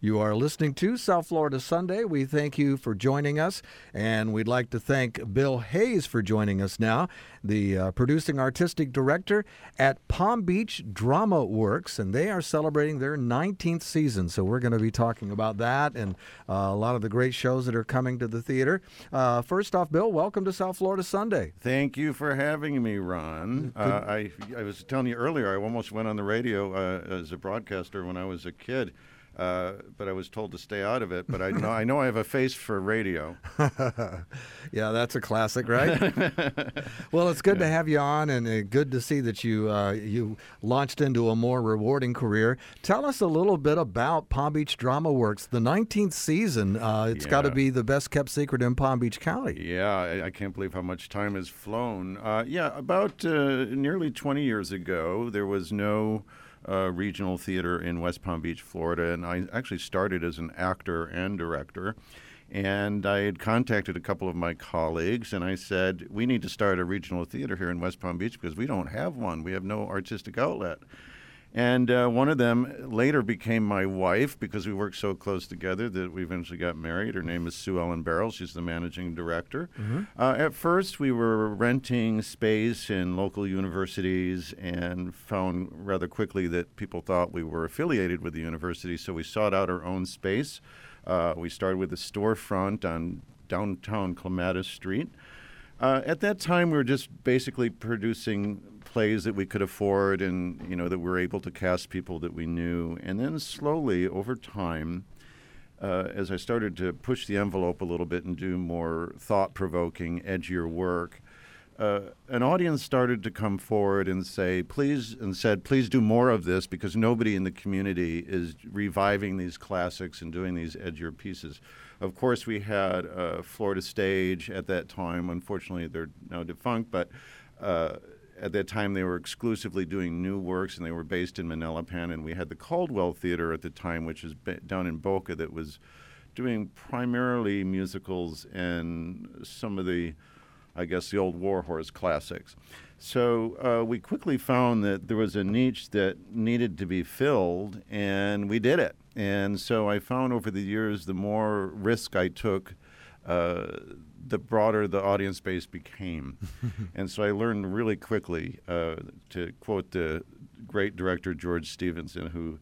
You are listening to South Florida Sunday. We thank you for joining us, and we'd like to thank Bill Hayes for joining us now, the producing artistic director at Palm Beach Dramaworks, and they are celebrating their 19th season, so we're going to be talking about that and a lot of the great shows that are coming to the theater. First off, Bill, welcome to South Florida Sunday. Thank you for having me, Ron. I was telling you earlier, I almost went on the radio as a broadcaster when I was a kid. But I was told to stay out of it. But I know I have a face for radio. Yeah, that's a classic, right? Well, it's good to have you on, and good to see that you launched into a more rewarding career. Tell us a little bit about Palm Beach Dramaworks, the 19th season. It's got to be the best kept secret in Palm Beach County. Yeah, I can't believe how much time has flown. About nearly 20 years ago, there was no regional theater in West Palm Beach, Florida, and I actually started as an actor and director. And I had contacted a couple of my colleagues, and I said, we need to start a regional theater here in West Palm Beach because we don't have one. We have no artistic outlet. And one of them later became my wife because we worked so close together that we eventually got married. Her name is Sue Ellen Barrel. She's the managing director. Mm-hmm. At first, we were renting space in local universities and found rather quickly that people thought we were affiliated with the university, so we sought out our own space. We started with a storefront on downtown Clematis Street. At that time, we were just basically producing plays that we could afford and, you know, that we were able to cast people that we knew. And then slowly, over time, as I started to push the envelope a little bit and do more thought-provoking, edgier work, an audience started to come forward and say, please do more of this because nobody in the community is reviving these classics and doing these edgier pieces. Of course, we had Florida Stage at that time. Unfortunately, they're now defunct, but at that time they were exclusively doing new works, and they were based in Manilapan. And we had the Caldwell Theater at the time, which is down in Boca, that was doing primarily musicals and some of the, I guess, the old war horse classics. So we quickly found that there was a niche that needed to be filled, and we did it. And so I found over the years, the more risk I took, the broader the audience base became. And so I learned really quickly, to quote the great director George Stevenson, who,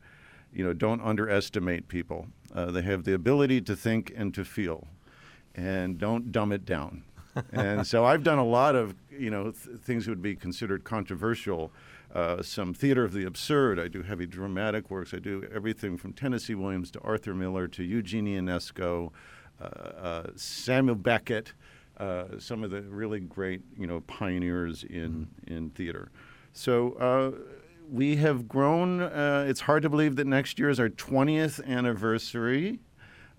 you know, don't underestimate people. They have the ability to think and to feel, and don't dumb it down. And so I've done a lot of, you know, things that would be considered controversial. Some theater of the absurd. I do heavy dramatic works. I do everything from Tennessee Williams to Arthur Miller to Eugene Ionesco, Samuel Beckett, some of the really great, you know, pioneers in theater. So we have grown. It's hard to believe that next year is our 20th anniversary,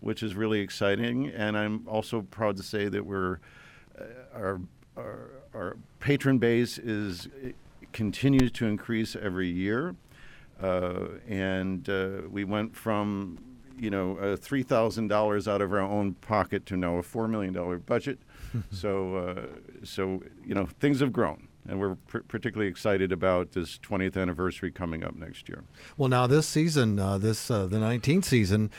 which is really exciting. And I'm also proud to say that we're our patron base is. Continues to increase every year, and we went from, you know, $3,000 out of our own pocket to now a $4 million budget. So you know, things have grown. And we're particularly excited about this 20th anniversary coming up next year. Well, now this season, the 19th season,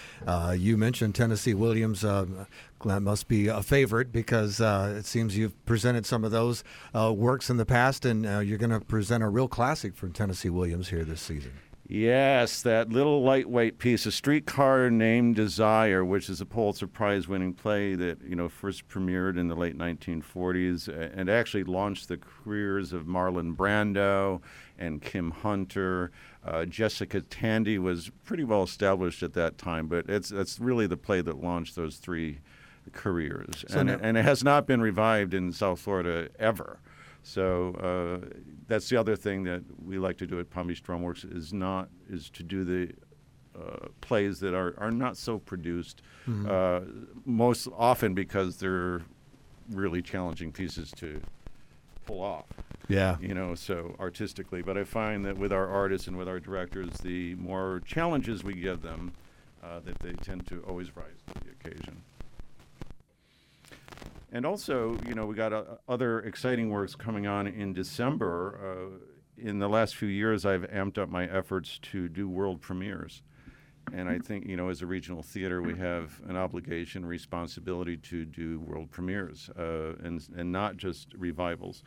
you mentioned Tennessee Williams. That must be a favorite because it seems you've presented some of those works in the past, and you're going to present a real classic from Tennessee Williams here this season. Yes, that little lightweight piece, A Streetcar Named Desire, which is a Pulitzer Prize-winning play that, you know, first premiered in the late 1940s and actually launched the careers of Marlon Brando and Kim Hunter. Jessica Tandy was pretty well established at that time, but that's really the play that launched those three careers. So and it has not been revived in South Florida ever. So that's the other thing that we like to do at Palm Beach Dramaworks is to do the plays that are not so produced, mm-hmm. Most often because they're really challenging pieces to pull off. Yeah, you know, so artistically. But I find that with our artists and with our directors, the more challenges we give them, that they tend to always rise to the occasion. And also, you know, we got other exciting works coming on in December. In the last few years, I've amped up my efforts to do world premieres. And I think, you know, as a regional theater, we have an obligation, responsibility to do world premieres and not just revivals.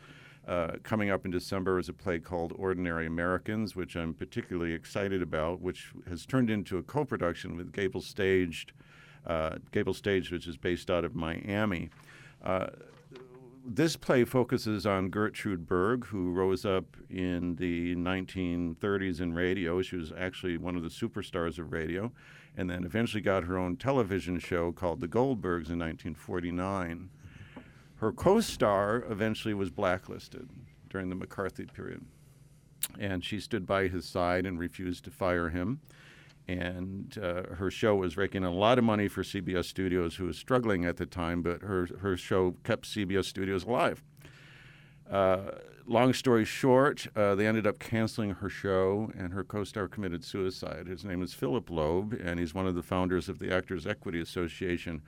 Coming up in December is a play called Ordinary Americans, which I'm particularly excited about, which has turned into a co-production with GableStage, which is based out of Miami. This play focuses on Gertrude Berg, who rose up in the 1930s in radio. She was actually one of the superstars of radio, and then eventually got her own television show called The Goldbergs in 1949. Her co-star eventually was blacklisted during the McCarthy period, and she stood by his side and refused to fire him. And her show was raking a lot of money for CBS Studios, who was struggling at the time, but her show kept CBS Studios alive. Long story short, they ended up canceling her show, and her co-star committed suicide. His name is Philip Loeb, and he's one of the founders of the Actors' Equity Association.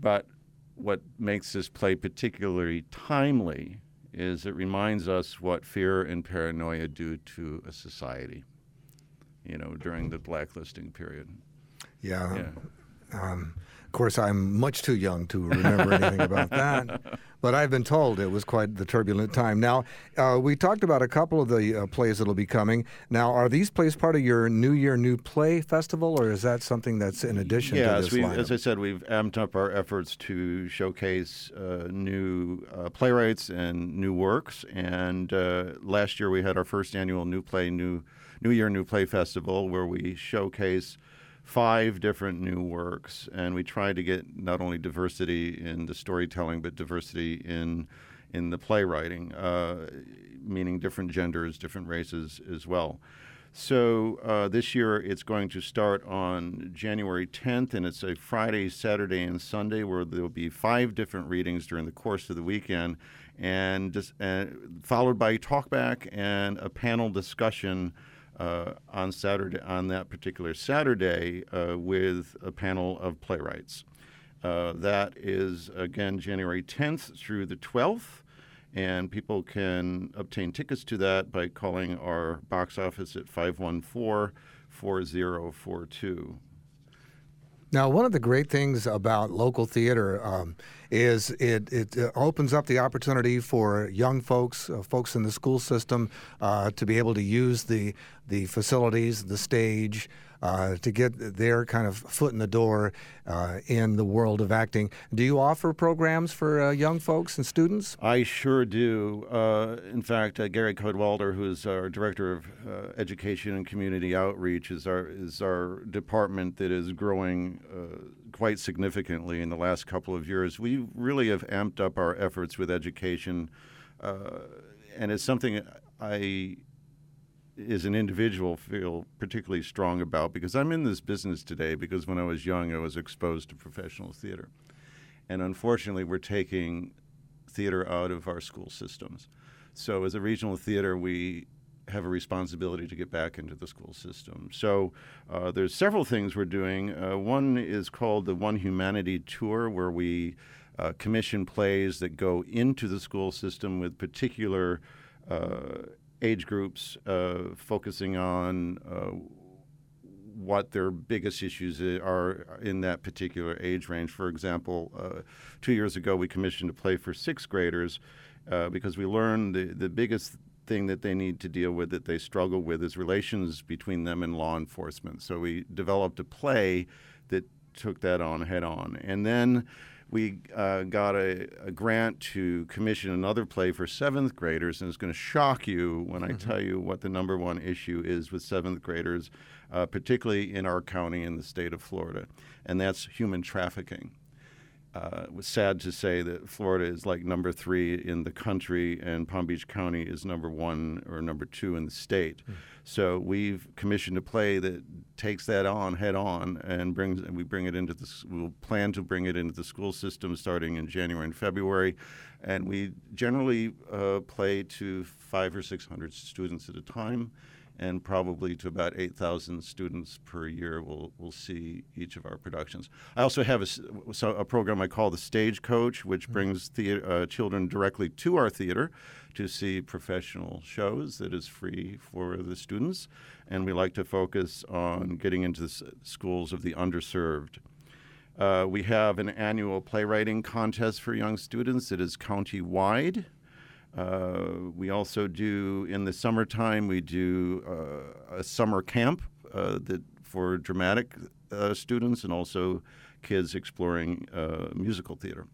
But what makes this play particularly timely is it reminds us what fear and paranoia do to a society, you know, during the blacklisting period. Yeah. Of course, I'm much too young to remember anything about that, but I've been told it was quite the turbulent time. Now, we talked about a couple of the plays that'll be coming. Now, are these plays part of your New Year, New Play Festival, or is that something that's in addition to this lineup? As I said, we've amped up our efforts to showcase new playwrights and new works, and last year we had our first annual New Year, New Play Festival, where we showcase 5 different new works, and we try to get not only diversity in the storytelling, but diversity in the playwriting, meaning different genders, different races as well. So this year it's going to start on January 10th, and it's a Friday, Saturday, and Sunday, where there'll be 5 different readings during the course of the weekend, and followed by talkback and a panel discussion on that particular Saturday, with a panel of playwrights. That is, again, January 10th through the 12th, and people can obtain tickets to that by calling our box office at 514-4042. Now, one of the great things about local theater is it opens up the opportunity for young folks, folks in the school system, to be able to use the facilities, the stage, to get their kind of foot in the door in the world of acting. Do you offer programs for young folks and students? I sure do. In fact, Gary Coadwalder, who is our Director of Education and Community Outreach, is our department that is growing quite significantly in the last couple of years. We really have amped up our efforts with education, and it's something I is an individual feel particularly strong about, because I'm in this business today because when I was young, I was exposed to professional theater. And unfortunately, we're taking theater out of our school systems. So as a regional theater, we have a responsibility to get back into the school system. So there's several things we're doing. One is called the One Humanity Tour, where we commission plays that go into the school system with particular age groups, focusing on what their biggest issues are in that particular age range. For example, 2 years ago we commissioned a play for 6th graders because we learned the biggest thing that they need to deal with, that they struggle with, is relations between them and law enforcement. So we developed a play that took that on head on. And then we got a grant to commission another play for 7th graders, and it's going to shock you when I tell you what the number one issue is with 7th graders, particularly in our county in the state of Florida, and that's human trafficking. It was sad to say that Florida is like number 3 in the country, and Palm Beach County is number 1 or number 2 in the state. Mm-hmm. So we've commissioned a play that takes that on head on, and we bring it into the. We'll plan to bring it into the school system starting in January and February, and we generally play to 500 or 600 students at a time, and probably to about 8,000 students per year will see each of our productions. I also have a program I call the Stagecoach, which brings children directly to our theater to see professional shows that is free for the students, and we like to focus on getting into the schools of the underserved. We have an annual playwriting contest for young students. It is county-wide. We also do, in the summertime, we do a summer camp for dramatic students and also kids exploring musical theater.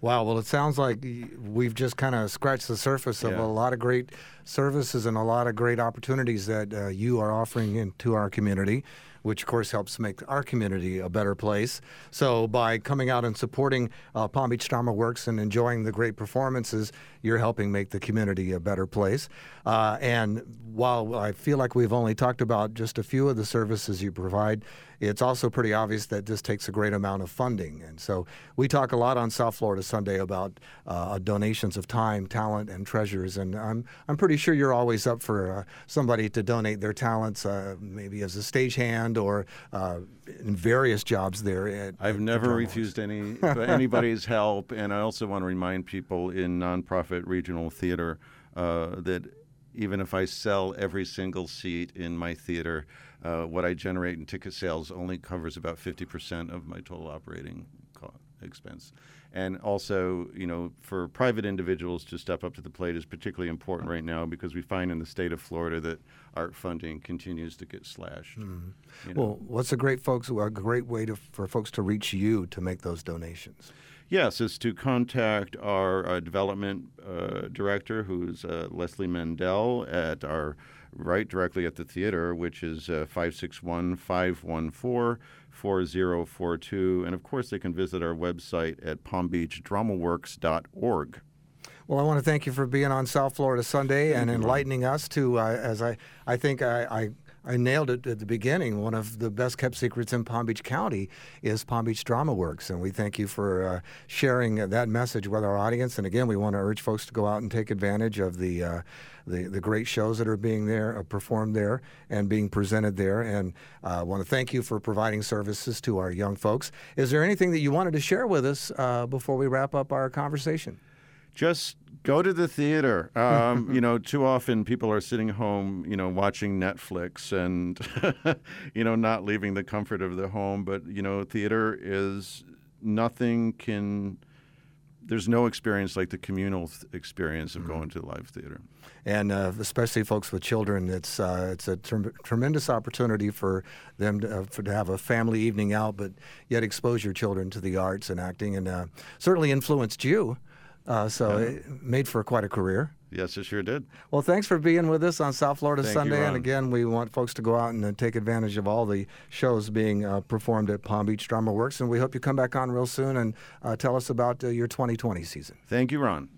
Wow. Well, it sounds like we've just kind of scratched the surface of a lot of great services and a lot of great opportunities that you are offering into our community, which, of course, helps make our community a better place. So by coming out and supporting Palm Beach Dramaworks and enjoying the great performances, you're helping make the community a better place. And while I feel like we've only talked about just a few of the services you provide, it's also pretty obvious that this takes a great amount of funding. And so we talk a lot on South Florida Sunday about donations of time, talent, and treasures. And I'm pretty sure you're always up for somebody to donate their talents, maybe as a stagehand, or in various jobs there. I've never refused anybody's help, and I also want to remind people in nonprofit regional theater that even if I sell every single seat in my theater, what I generate in ticket sales only covers about 50% of my total operating expense. And also, for private individuals to step up to the plate is particularly important right now because we find in the state of Florida that art funding continues to get slashed. Mm-hmm. Well, what's a great way for folks to reach you to make those donations? Yes, is to contact our development director, who's Leslie Mandel, at our right directly at the theater, which is 561-514-4042. And, of course, they can visit our website at palmbeachdramaworks.org. Well, I want to thank you for being on South Florida Sunday and enlightening us to, as I think I nailed it at the beginning. One of the best-kept secrets in Palm Beach County is Palm Beach Dramaworks, and we thank you for sharing that message with our audience. And again, we want to urge folks to go out and take advantage of the great shows that are being there, performed there, and being presented there. And I want to thank you for providing services to our young folks. Is there anything that you wanted to share with us before we wrap up our conversation? Just go to the theater. Too often people are sitting home, watching Netflix and, not leaving the comfort of the home. But, theater is there's no experience like the communal experience of going to live theater. And especially folks with children, it's a tremendous opportunity for them to have a family evening out, but yet expose your children to the arts and acting, and certainly influenced you. It made for quite a career. Yes, it sure did. Well, thanks for being with us on South Florida Sunday. And again, we want folks to go out and take advantage of all the shows being performed at Palm Beach Dramaworks. And we hope you come back on real soon and tell us about your 2020 season. Thank you, Ron.